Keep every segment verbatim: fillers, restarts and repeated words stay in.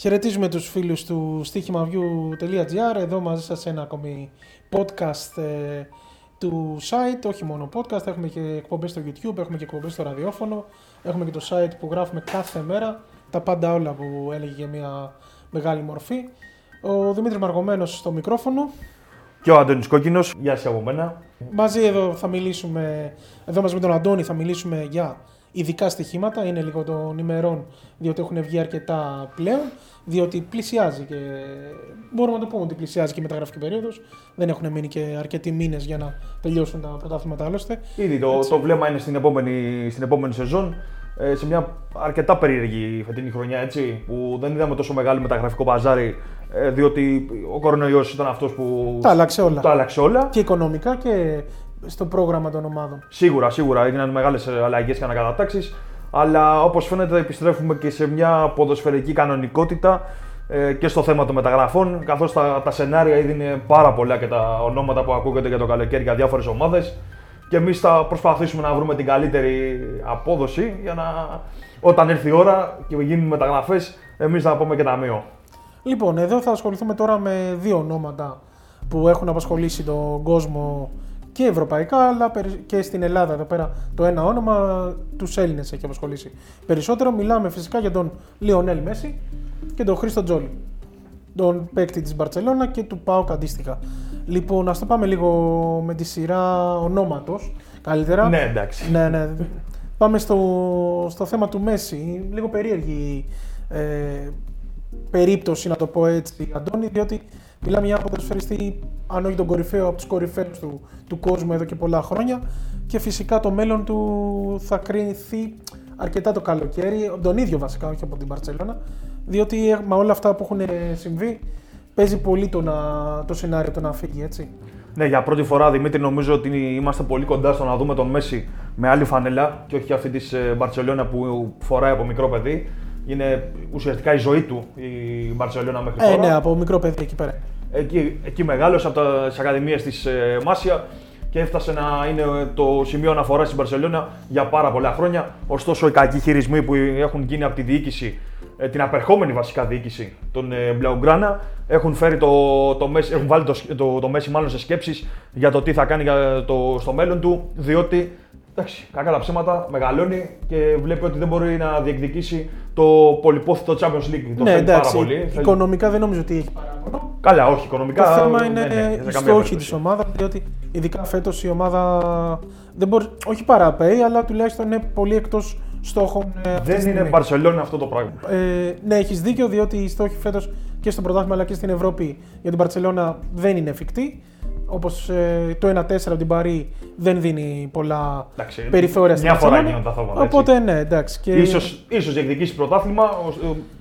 Χαιρετίζουμε τους φίλους του stoiximaview dot gr, εδώ μαζί σας σε ένα ακόμη podcast ε, του site, όχι μόνο podcast, έχουμε και εκπομπές στο YouTube, έχουμε και εκπομπές στο ραδιόφωνο, έχουμε και το site που γράφουμε κάθε μέρα, τα πάντα όλα που έλεγε για μια μεγάλη μορφή. Ο Δημήτριος Μαργωμένος στο μικρόφωνο. Και ο Αντώνιος Κόκκινος, γεια σας από μένα. Μαζί εδώ θα μιλήσουμε, εδώ μαζί με τον Αντώνη θα μιλήσουμε για ειδικά στοιχήματα, είναι λίγο των ημερών, διότι έχουν βγει αρκετά πλέον, διότι πλησιάζει και μπορούμε να το πούμε ότι πλησιάζει και η μεταγραφική περίοδος. Δεν έχουν μείνει και αρκετοί μήνες για να τελειώσουν τα πρωτάθληματα άλλωστε. Ήδη το, το βλέμμα είναι στην επόμενη, στην επόμενη σεζόν, σε μια αρκετά περίεργη φετινή χρονιά, έτσι, που δεν είδαμε τόσο μεγάλο μεταγραφικό μπαζάρι, διότι ο κορονοϊός ήταν αυτός που τα άλλαξε όλα. Τα άλλαξε όλα. Και οικονομικά και στο πρόγραμμα των ομάδων. Σίγουρα, σίγουρα. Έγιναν μεγάλες αλλαγές και ανακατατάξεις, αλλά όπως φαίνεται επιστρέφουμε και σε μια ποδοσφαιρική κανονικότητα ε, και στο θέμα των μεταγραφών, καθώς τα, τα σενάρια ήδη είναι πάρα πολλά και τα ονόματα που ακούγονται για το καλοκαίρι για διάφορες ομάδες και εμείς θα προσπαθήσουμε να βρούμε την καλύτερη απόδοση για να όταν έρθει η ώρα και γίνουν μεταγραφές εμείς να πούμε και ταμείο. Λοιπόν, εδώ θα ασχοληθούμε τώρα με δύο ονόματα που έχουν απασχολήσει τον κόσμο και ευρωπαϊκά, αλλά και στην Ελλάδα εδώ πέρα το ένα όνομα τους Έλληνες έχει απασχολήσει περισσότερο. Μιλάμε φυσικά για τον Λιονέλ Μέση και τον Χρήστο Τζόλι, τον παίκτη της Μπαρτσελώνα και του ΠΑΟΚ αντίστοιχα. Λοιπόν, ας το πάμε λίγο με τη σειρά ονόματος καλύτερα. Ναι, εντάξει. Ναι, ναι. Πάμε στο, στο θέμα του Μέση. Λίγο περίεργη ε, περίπτωση, να το πω έτσι, Αντώνη, διότι μιλάμε για ποδοσφαιριστή, αν όχι τον κορυφαίο, από τους κορυφαίους του, του κόσμου εδώ και πολλά χρόνια και φυσικά το μέλλον του θα κρίνει αρκετά το καλοκαίρι, τον ίδιο βασικά, όχι από την Μπαρτσελώνα, διότι με όλα αυτά που έχουν συμβεί παίζει πολύ το, να, το σενάριο το να φύγει, έτσι. Ναι, για πρώτη φορά, Δημήτρη, νομίζω ότι είμαστε πολύ κοντά στο να δούμε τον Μέση με άλλη φανελά και όχι αυτή της Μπαρτσελώνα που φοράει από μικρό παιδί. Είναι ουσιαστικά η ζωή του η Μπαρτσελώνα μέχρι τώρα. Ε, ναι, από μικρό παιδί εκεί πέρα. Εκεί, εκεί μεγάλωσε από τις ακαδημίες της ε, Μάσια και έφτασε να είναι το σημείο αναφοράς στην Μπαρσελόνα για πάρα πολλά χρόνια. Ωστόσο, οι κακοί χειρισμοί που έχουν γίνει από τη διοίκηση, ε, την απερχόμενη βασικά διοίκηση των ε, Μπλαουγκράνα, έχουν, φέρει το, το, το, έχουν βάλει το, το, το Μέση μάλλον σε σκέψεις για το τι θα κάνει για το, στο μέλλον του, διότι, εντάξει, κακά τα ψέματα, μεγαλώνει και βλέπει ότι δεν μπορεί να διεκδικήσει το πολυπόθητο Champions League. Το ναι, εντάξει, πάρα πολύ. Οικονομικά δεν νομίζω ότι έχει παράπονο. Καλά, όχι, οικονομικά. Το θέμα είναι ναι, ναι, η στόχη της ομάδας, διότι ειδικά φέτος η ομάδα δεν μπορεί, όχι παραπέει, αλλά τουλάχιστον είναι πολύ εκτός στόχων. Δεν είναι Μπαρσελόνα αυτό το πράγμα. Ε, ναι, έχεις δίκιο, διότι η στόχη φέτος και στο πρωτάθλημα αλλά και στην Ευρώπη για την Μπαρσελόνα δεν είναι εφικτή. Όπως ε, το ένα τέσσερα από την Παρί δεν δίνει πολλά εντάξει, περιθώρια στην Μπαρτσελόνα. Μια φορά γίνονται τα θαύματα. Οπότε ναι, εντάξει. Και ίσως, ίσως διεκδικήσει πρωτάθλημα.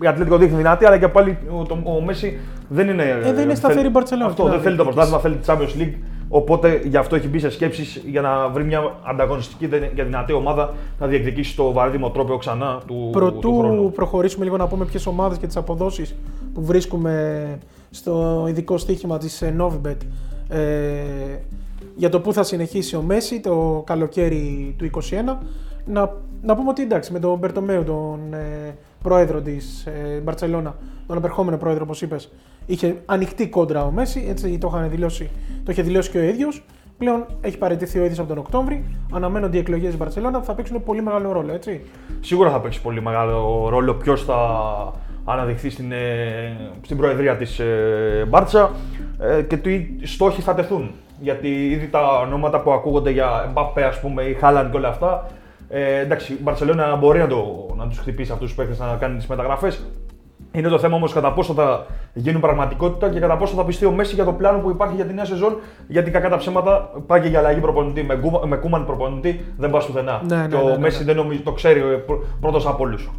Η Ατλέτικο δείχνει δυνατή, αλλά και πάλι ο, ο Μέση δεν είναι. Ε, δεν είναι σταθερή η Μπαρτσελόνα. Αυτό δεν θέλει διεκδικήσει το πρωτάθλημα, θέλει τη Champions League. Οπότε γι' αυτό έχει μπει σε σκέψεις για να βρει μια ανταγωνιστική και δυνατή ομάδα να διεκδικήσει το βαρύτιμο τρόπαιο ξανά του, Προτού του χρόνου. Προτού προχωρήσουμε λίγο να πούμε ποιες ομάδες και τις αποδόσεις που βρίσκουμε στο ειδικό στοίχημα της Novibet. Ε, για το που θα συνεχίσει ο Μέση το καλοκαίρι του είκοσι ένα. Να, να πούμε ότι εντάξει, με τον Μπερτομέου, τον ε, πρόεδρο της ε, Μπαρτσελώνα, τον απερχόμενο πρόεδρο, όπως είπες, είχε ανοιχτή κόντρα ο Μέση, έτσι το, είχαν δηλώσει, το είχε δηλώσει και ο ίδιος. Πλέον έχει παραιτηθεί ο ίδιος από τον Οκτώβρη. Αναμένονται οι εκλογές της Μπαρτσελώνα που θα παίξουν πολύ μεγάλο ρόλο, έτσι. Σίγουρα θα παίξει πολύ μεγάλο ρόλο ποιος θα αναδειχθεί στην, στην προεδρία της Μπάρτσα και τι στόχοι θα τεθούν. Γιατί ήδη τα ονόματα που ακούγονται για Mbappe, ας πούμε, ή Haaland και όλα αυτά, ε, εντάξει, η Μπαρσελόνα μπορεί να, το, να τους χτυπήσει αυτούς τους παίκτες να κάνει τις μεταγραφές. Είναι το θέμα όμως κατά πόσο θα γίνουν πραγματικότητα και κατά πόσο θα πιστεί ο Μέση για το πλάνο που υπάρχει για τη νέα σεζόν. Γιατί κακά τα ψέματα πάει και για αλλαγή προπονητή. Με, Κούμα, με Κούμαν προπονητή δεν πας πουθενά. Ναι, ναι, και ο ναι, ναι, Μέση ναι. Δεν νομίζει, το ξέρει πρώτος από όλους.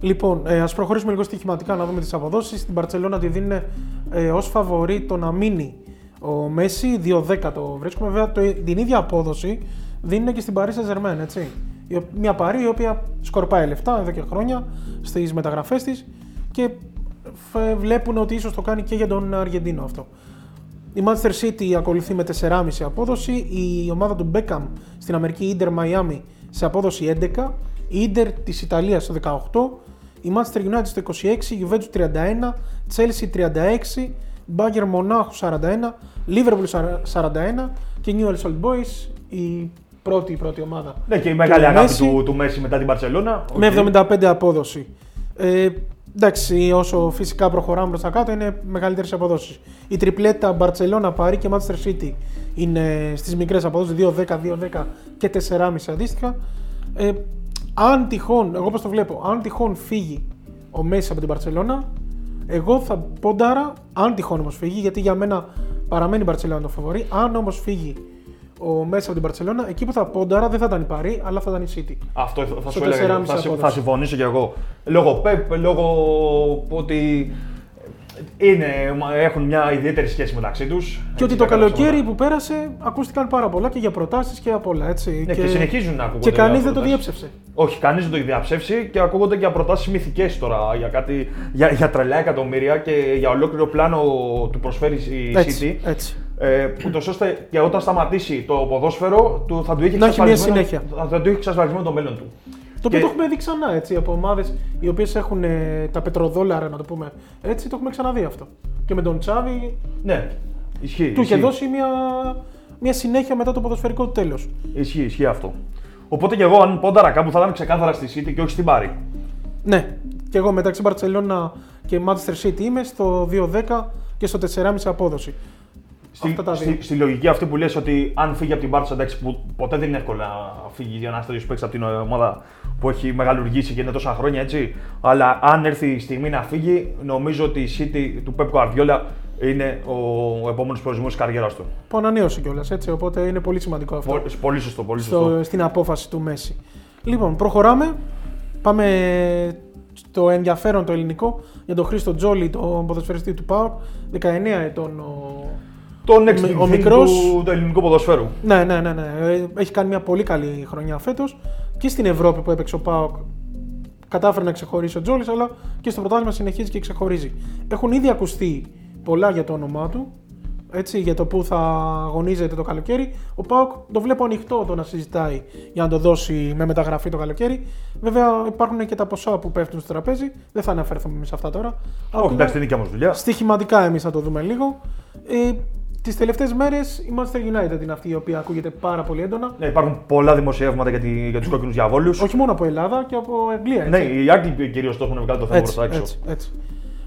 Λοιπόν, ε, ας προχωρήσουμε λίγο στοιχηματικά να δούμε τις αποδόσεις. Την Μπαρτσελόνα τη δίνουν ε, ως φαβορή το να μείνει ο Μέση, δύο δέκα το βρίσκουμε. Βέβαια το, την ίδια απόδοση δίνουν και στην Paris Saint-Germain, έτσι. Μια Παρί η οποία σκορπάει λεφτά εδώ και χρόνια στις μεταγραφές της και βλέπουν ότι ίσως το κάνει και για τον Αργεντίνο αυτό. Η Manchester City ακολουθεί με τεσσεράμισι απόδοση, η ομάδα του Beckham στην Αμερική Inter Miami σε απόδοση έντεκα, η Inter της Ιταλίας στο δεκαοκτώ η Manchester United στο είκοσι έξι, η Juventus τριάντα ένα, Chelsea τριάντα έξι, Bayern Munich σαράντα ένα, Liverpool σαράντα ένα και Newell's Old Boys η πρώτη, η πρώτη ομάδα. Ναι, και η μεγάλη αγάπη του, του Messi μετά την Barcelona. Okay. Με εβδομήντα πέντε απόδοση. Ε, εντάξει, όσο φυσικά προχωράμε προς τα κάτω είναι μεγαλύτερες αποδόσεις. Η τριπλέτα Barcelona, Paris και Manchester City είναι στις μικρές αποδόσεις δύο δέκα, δύο δέκα και τέσσερα κόμμα πέντε αντίστοιχα. Ε, αν τυχόν, εγώ πώς το βλέπω, αν τυχόν φύγει ο Messi από την Barcelona, εγώ θα ποντάρα, αν τυχόν όμως φύγει, γιατί για μένα παραμένει η Barcelona το φαβορί, αν όμως φύγει ο Messi από την Barcelona, εκεί που θα πόνταρα δεν θα ήταν η Paris, αλλά θα ήταν η City. Αυτό θα σου έλεγα, θα, θα συμφωνήσω κι εγώ. Λόγω Pep, λόγω ότι είναι, έχουν μια ιδιαίτερη σχέση μεταξύ τους. Και ότι το καλοκαίρι που πέρασε ακούστηκαν πάρα πολλά και για προτάσεις και από όλα, έτσι. Ναι, και, και συνεχίζουν να ακούγονται. Και κανείς δεν το διέψευσε. Όχι, κανείς δεν το διαψεύσει και ακούγονται για προτάσεις μυθικές τώρα, για, κάτι, για, για τρελά εκατομμύρια και για ολόκληρο πλάνο του προσφέρει η έτσι, City. Έτσι. Ε, ούτως ώστε και όταν σταματήσει το ποδόσφαιρο του, θα του έχει εξασφαλισμένο το μέλλον του. Το οποίο και... το έχουμε δει ξανά έτσι, από ομάδες οι οποίες έχουν ε, τα πετροδόλαρα, να το πούμε έτσι, το έχουμε ξαναδεί αυτό. Και με τον Xavi. Ναι, ισχύει. Του είχε δώσει μια, μια συνέχεια μετά το ποδοσφαιρικό του τέλος. Ισχύει, ισχύει αυτό. Οπότε και εγώ, αν πόνταρα κάπου, θα ήταν ξεκάθαρα στη City και όχι στην Paris. Ναι, και εγώ μεταξύ Barcelona και Manchester City είμαι στο δύο δέκα και στο τέσσερα κόμμα πέντε απόδοση. Στη, στη, στη λογική αυτή που λες ότι αν φύγει από την Barça, εντάξει, που ποτέ δεν είναι εύκολο να φύγει ένας τέτοιος παίκτης από την ομάδα που έχει μεγαλουργήσει και είναι τόσα χρόνια, έτσι. Αλλά αν έρθει η στιγμή να φύγει, νομίζω ότι η City του Pep Guardiola είναι ο επόμενος προορισμός της καριέρας του. Που ανανέωσε κιόλας, έτσι. Οπότε είναι πολύ σημαντικό αυτό. Πολύ, πολύ σωστό, πολύ σωστό. Στο, στην απόφαση του Messi. Λοιπόν, προχωράμε. Πάμε στο ενδιαφέρον το ελληνικό για τον Christos Tzolis, τον ποδοσφαιριστή του ΠΑΟΚ, δεκαεννέα ετών. Ο... Τον ο μικρός του, του ελληνικού ποδοσφαίρου. Ναι, ναι, ναι, ναι. Έχει κάνει μια πολύ καλή χρονιά φέτος και στην Ευρώπη που έπαιξε ο ΠΑΟΚ κατάφερε να ξεχωρίσει ο Tzolis, αλλά και στο πρωτάθλημα συνεχίζει και ξεχωρίζει. Έχουν ήδη ακουστεί πολλά για το όνομά του, έτσι, για το που θα αγωνίζεται το καλοκαίρι. Ο ΠΑΟΚ το βλέπω ανοιχτό το να συζητάει για να το δώσει με μεταγραφή το καλοκαίρι. Βέβαια υπάρχουν και τα ποσά που πέφτουν στο τραπέζι, δεν θα αναφέρθουμε εμείς αυτά τώρα. Όχι, εντάξει, είναι και όμως δουλειά. Στοιχηματικά εμείς θα το δούμε λίγο. Ε, Τις τελευταίες μέρες η Manchester United είναι αυτή η οποία ακούγεται πάρα πολύ έντονα. Ναι, υπάρχουν πολλά δημοσιεύματα για, τη, για τους κόκκινους διαβόλους. Όχι μόνο από Ελλάδα και από Αγγλία. Έτσι. Ναι, οι Άγγλοι κυρίως το έχουν βγάλει το θέμα προς τα έξω. Έτσι, έτσι.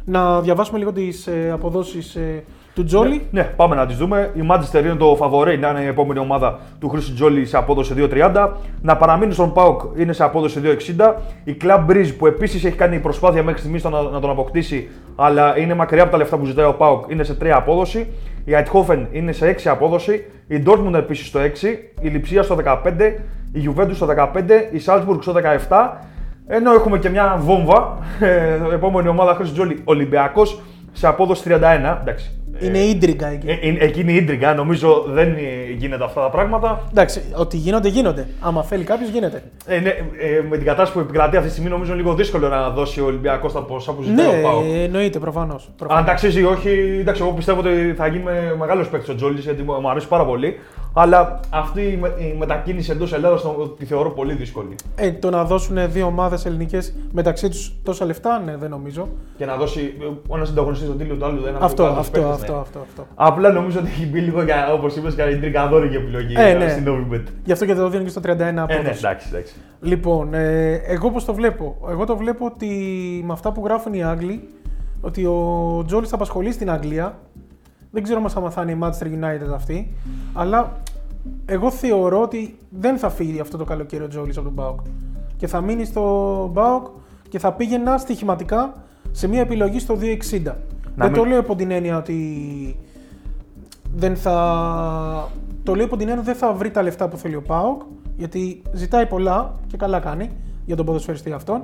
Να διαβάσουμε λίγο τις ε, αποδόσεις ε, του Tzolis. Ναι, ναι, πάμε να τις δούμε. Η Manchester είναι το φαβορί, να είναι η επόμενη ομάδα του Christos Tzolis σε απόδοση δύο τριάντα. Να παραμείνει στον ΠΑΟΚ είναι σε απόδοση δύο εξήντα. Η Club Brugge που επίσης έχει κάνει προσπάθεια μέχρι στιγμής να, να τον αποκτήσει, αλλά είναι μακριά από τα λεφτά που ζητάει ο ΠΑΟΚ, είναι σε τρία απόδοση. Η Eindhoven είναι σε έξι απόδοση, η Dortmund επίσης στο έξι, η Λιψία στο δεκαπέντε, η Juventus στο δεκαπέντε, η Salzburg στο δεκαεπτά, ενώ έχουμε και μια βόμβα, ε, επόμενη ομάδα Christos Tzolis, Ολυμπιακός, σε απόδοση τριάντα ένα, εντάξει. Είναι ίντριγκα εκεί. Ε, ε, εκείνη η ίντριγκα, νομίζω δεν γίνεται αυτά τα πράγματα. Εντάξει, ότι γίνονται, γίνονται. Άμα θέλει κάποιος, γίνεται. Ε, ναι, ε, με την κατάσταση που επικρατεί αυτή τη στιγμή, νομίζω είναι λίγο δύσκολο να δώσει ο Ολυμπιακός τα ποσά που ζητάει ο ΠΑΟΚ. Ναι, εννοείται, προφανώς. Αν ταξίζει ή όχι, εντάξει, εγώ πιστεύω ότι θα γίνει μεγάλος παίκτης ο Tzolis, γιατί μου αρέσει πάρα πολύ. Αλλά αυτή η μετακίνηση εντός Ελλάδας τη θεωρώ πολύ δύσκολη. Ε, το να δώσουν δύο ομάδες ελληνικές μεταξύ τους τόσα λεφτά, ναι, δεν νομίζω. Και να δώσει ο ένας συνταγωνιστής τον τίτλο του άλλου, δεν αυτό, αυτό, παίκτες, αυτό, ναι. αυτό, αυτό. Απλά νομίζω ότι έχει μπει λίγο, για, όπως είπες, για την τρικαδόρικη επιλογή ε, ναι. στην Novibet. Γι' αυτό και το δίνουν και στο τριάντα ένα απόδοση. Ε, ναι, εντάξει, εντάξει. Λοιπόν, ε, εγώ πώς το βλέπω. Εγώ το βλέπω ότι με αυτά που γράφουν οι Άγγλοι, ότι ο Tzolis θα απασχολεί στην Αγγλία. Δεν ξέρω όμως άμα θα είναι η Manchester United αυτή, αλλά εγώ θεωρώ ότι δεν θα φύγει αυτό το καλοκαίρι ο Tzolis από τον ΠΑΟΚ και θα μείνει στο ΠΑΟΚ και θα πήγαινα στοιχηματικά σε μια επιλογή στο δύο εξήντα. Να δεν μην... το λέω υπό την έννοια ότι δεν θα... Το λέω υπό την έννοια ότι δεν θα βρει τα λεφτά που θέλει ο ΠΑΟΚ, γιατί ζητάει πολλά και καλά κάνει για τον ποδοσφαιριστή αυτόν.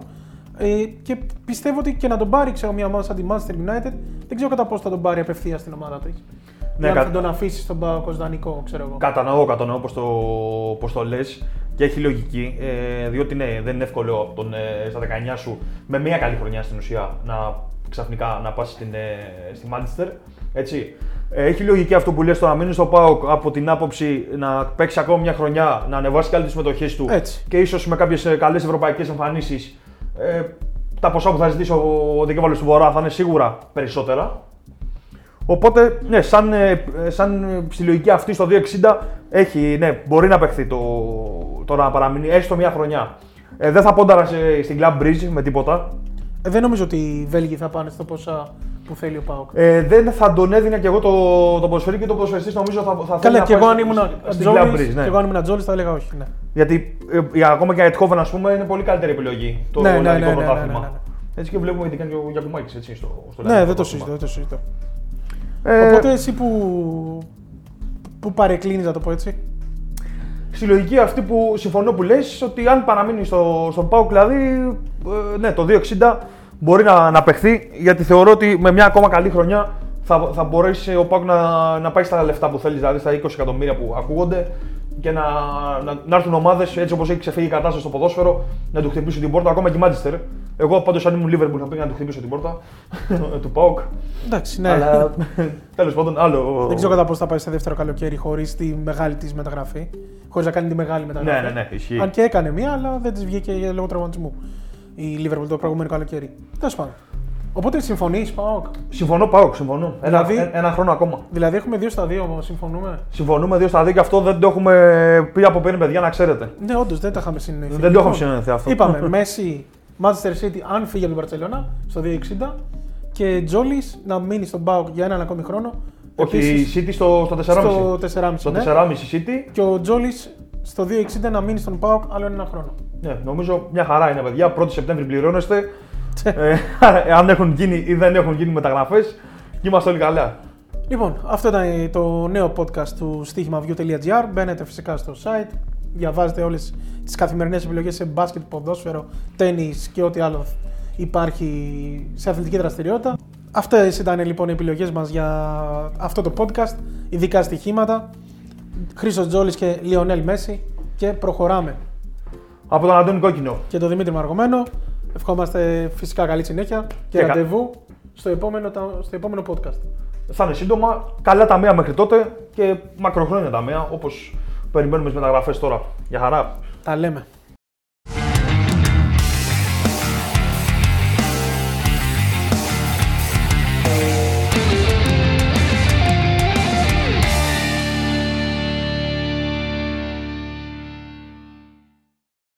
Ε, και πιστεύω ότι και να τον πάρει ξέρω, μια ομάδα σαν τη Manchester United, δεν ξέρω κατά πόσο θα τον πάρει απευθείας στην ομάδα της. Ναι, κα... θα τον αφήσει στον ΠΑΟΚ δανεικό, ξέρω εγώ. Κατανοώ, κατανοώ πως το, πως το λες και έχει λογική. Ε, διότι ναι, δεν είναι εύκολο τον, ε, στα δεκαεννιά σου με μια καλή χρονιά στην ουσία να ξαφνικά να πας στην, ε, στη Manchester. Έτσι. Ε, έχει λογική αυτό που λες το να μείνει στο ΠΑΟΚ από την άποψη να παίξει ακόμα μια χρονιά, να ανεβάσει καλύτερα τις συμμετοχές του έτσι. Και ίσως με κάποιες καλές ευρωπαϊκές εμφανίσεις. Ε, τα ποσά που θα ζητήσει ο δικαιούχος του Βορρά θα είναι σίγουρα περισσότερα. Οπότε, ναι, σαν, σαν συλλογική αυτή στο δύο εξήντα έχει, ναι, μπορεί να παιχθεί το, το να παραμείνει έστω μια χρονιά. Ε, δεν θα πόνταρα στην Club Brugge με τίποτα. Ε, δεν νομίζω ότι οι Βέλγοι θα πάνε στο ποσά που θέλει ο ΠΑΟΚ. Ε, δεν θα τον έδινα κι εγώ το, το ποσφαιρί και το ποσφαιριστής νομίζω θα, θα θέλει να πάει στην Club Brugge. Ναι. Κι εγώ αν ήμουν Τζόλης θα έλεγα όχι. Ναι. Γιατί ε, ακόμα και η Eindhoven, ας πούμε, είναι πολύ καλύτερη επιλογή το ελληνικό ναι, ναι, ναι, ναι, πρωτάθλημα. Ναι, ναι, ναι, ναι. Έτσι και βλέπουμε γιατί κάνει ο Γιακουμάκης έτσι στο, στο ναι, δεν το συζητώ. Ε, Οπότε εσύ που, που παρεκκλίνεις, να το πω έτσι. Στη λογική αυτή που συμφωνώ που λες, ότι αν παραμείνει στο, στον ΠΑΟΚ, δηλαδή, ε, ναι, το δύο εξήντα μπορεί να, να παιχθεί, γιατί θεωρώ ότι με μια ακόμα καλή χρονιά θα, θα μπορέσει ο ΠΑΟΚ να, να πάει στα λεφτά που θέλει, δηλαδή στα είκοσι εκατομμύρια που ακούγονται και να, να, να έρθουν ομάδες έτσι όπως έχει ξεφύγει η κατάσταση στο ποδόσφαιρο να του χτυπήσουν την πόρτα, ακόμα και η Manchester. Εγώ πάντως αν ήμουν Liverpool θα πήγα να του χτυπήσω την πόρτα του ΠΑΟΚ. Εντάξει, ναι. Αλλά τέλος πάντων, άλλο. Δεν ξέρω κατά πώς θα πάει σε δεύτερο καλοκαίρι χωρίς τη μεγάλη της μεταγραφή. Χωρίς να κάνει τη μεγάλη μεταγραφή. Ναι, ναι, ναι, ισχύει. Αν και έκανε μία, αλλά δεν της βγήκε λόγω τραυματισμού η Liverpool το προηγούμενο καλοκαίρι. Τέλος πάντων. Οπότε συμφωνείς, ΠΑΟΚ. Συμφωνώ, ΠΑΟΚ, συμφωνώ. Ένα, δηλαδή, ένα χρόνο ακόμα. Δηλαδή έχουμε δύο στα δύο, συμφωνούμε. Συμφωνούμε δύο στα δύο και αυτό δεν το έχουμε πει από πριν, παιδιά, να ξέρετε. Ναι, όντως δεν τα είχαμε συνεννοηθεί. Δεν το είχαμε συνεννοηθεί αυτό. Είπαμε, Messi. Manchester City αν φύγει από την Barcelona στο δύο εξήντα και Τζόλις να μείνει στον ΠΑΟΚ για έναν ακόμη χρόνο. Όχι, επίσης, η City στο, στο τεσσεράμισι. Στο τεσσεράμισι, στο ναι. τεσσεράμισι City. Και ο Τζόλις στο δύο εξήντα να μείνει στον ΠΑΟΚ άλλο έναν χρόνο. Ναι, νομίζω μια χαρά είναι, παιδιά. πρώτη Σεπτέμβρη πληρώνεστε. ε, αν έχουν γίνει ή δεν έχουν γίνει μεταγραφές και είμαστε όλοι καλά. Λοιπόν, αυτό ήταν το νέο podcast του stoiximaview τελεία gr. Μπαίνετε φυσικά στο site. Διαβάζετε όλες τις καθημερινές επιλογές σε μπάσκετ, ποδόσφαιρο, τένις και ό,τι άλλο υπάρχει σε αθλητική δραστηριότητα. Αυτές ήταν λοιπόν οι επιλογές μας για αυτό το podcast, ειδικά στοιχήματα. Χρήστος Τζόλης και Λιονέλ Μέση και προχωράμε. Από τον Αντώνη Κόκκινο και τον Δημήτρη Μαργωμένο. Ευχόμαστε φυσικά καλή συνέχεια και, και ραντεβού κα... στο, επόμενο, στο επόμενο podcast. Θα είναι σύντομα, καλά ταμεία μέχρι τότε και μακροχρόνια ταμεία όπως περιμένουμε τις μεταγραφές τώρα. Για χαρά. Τα λέμε.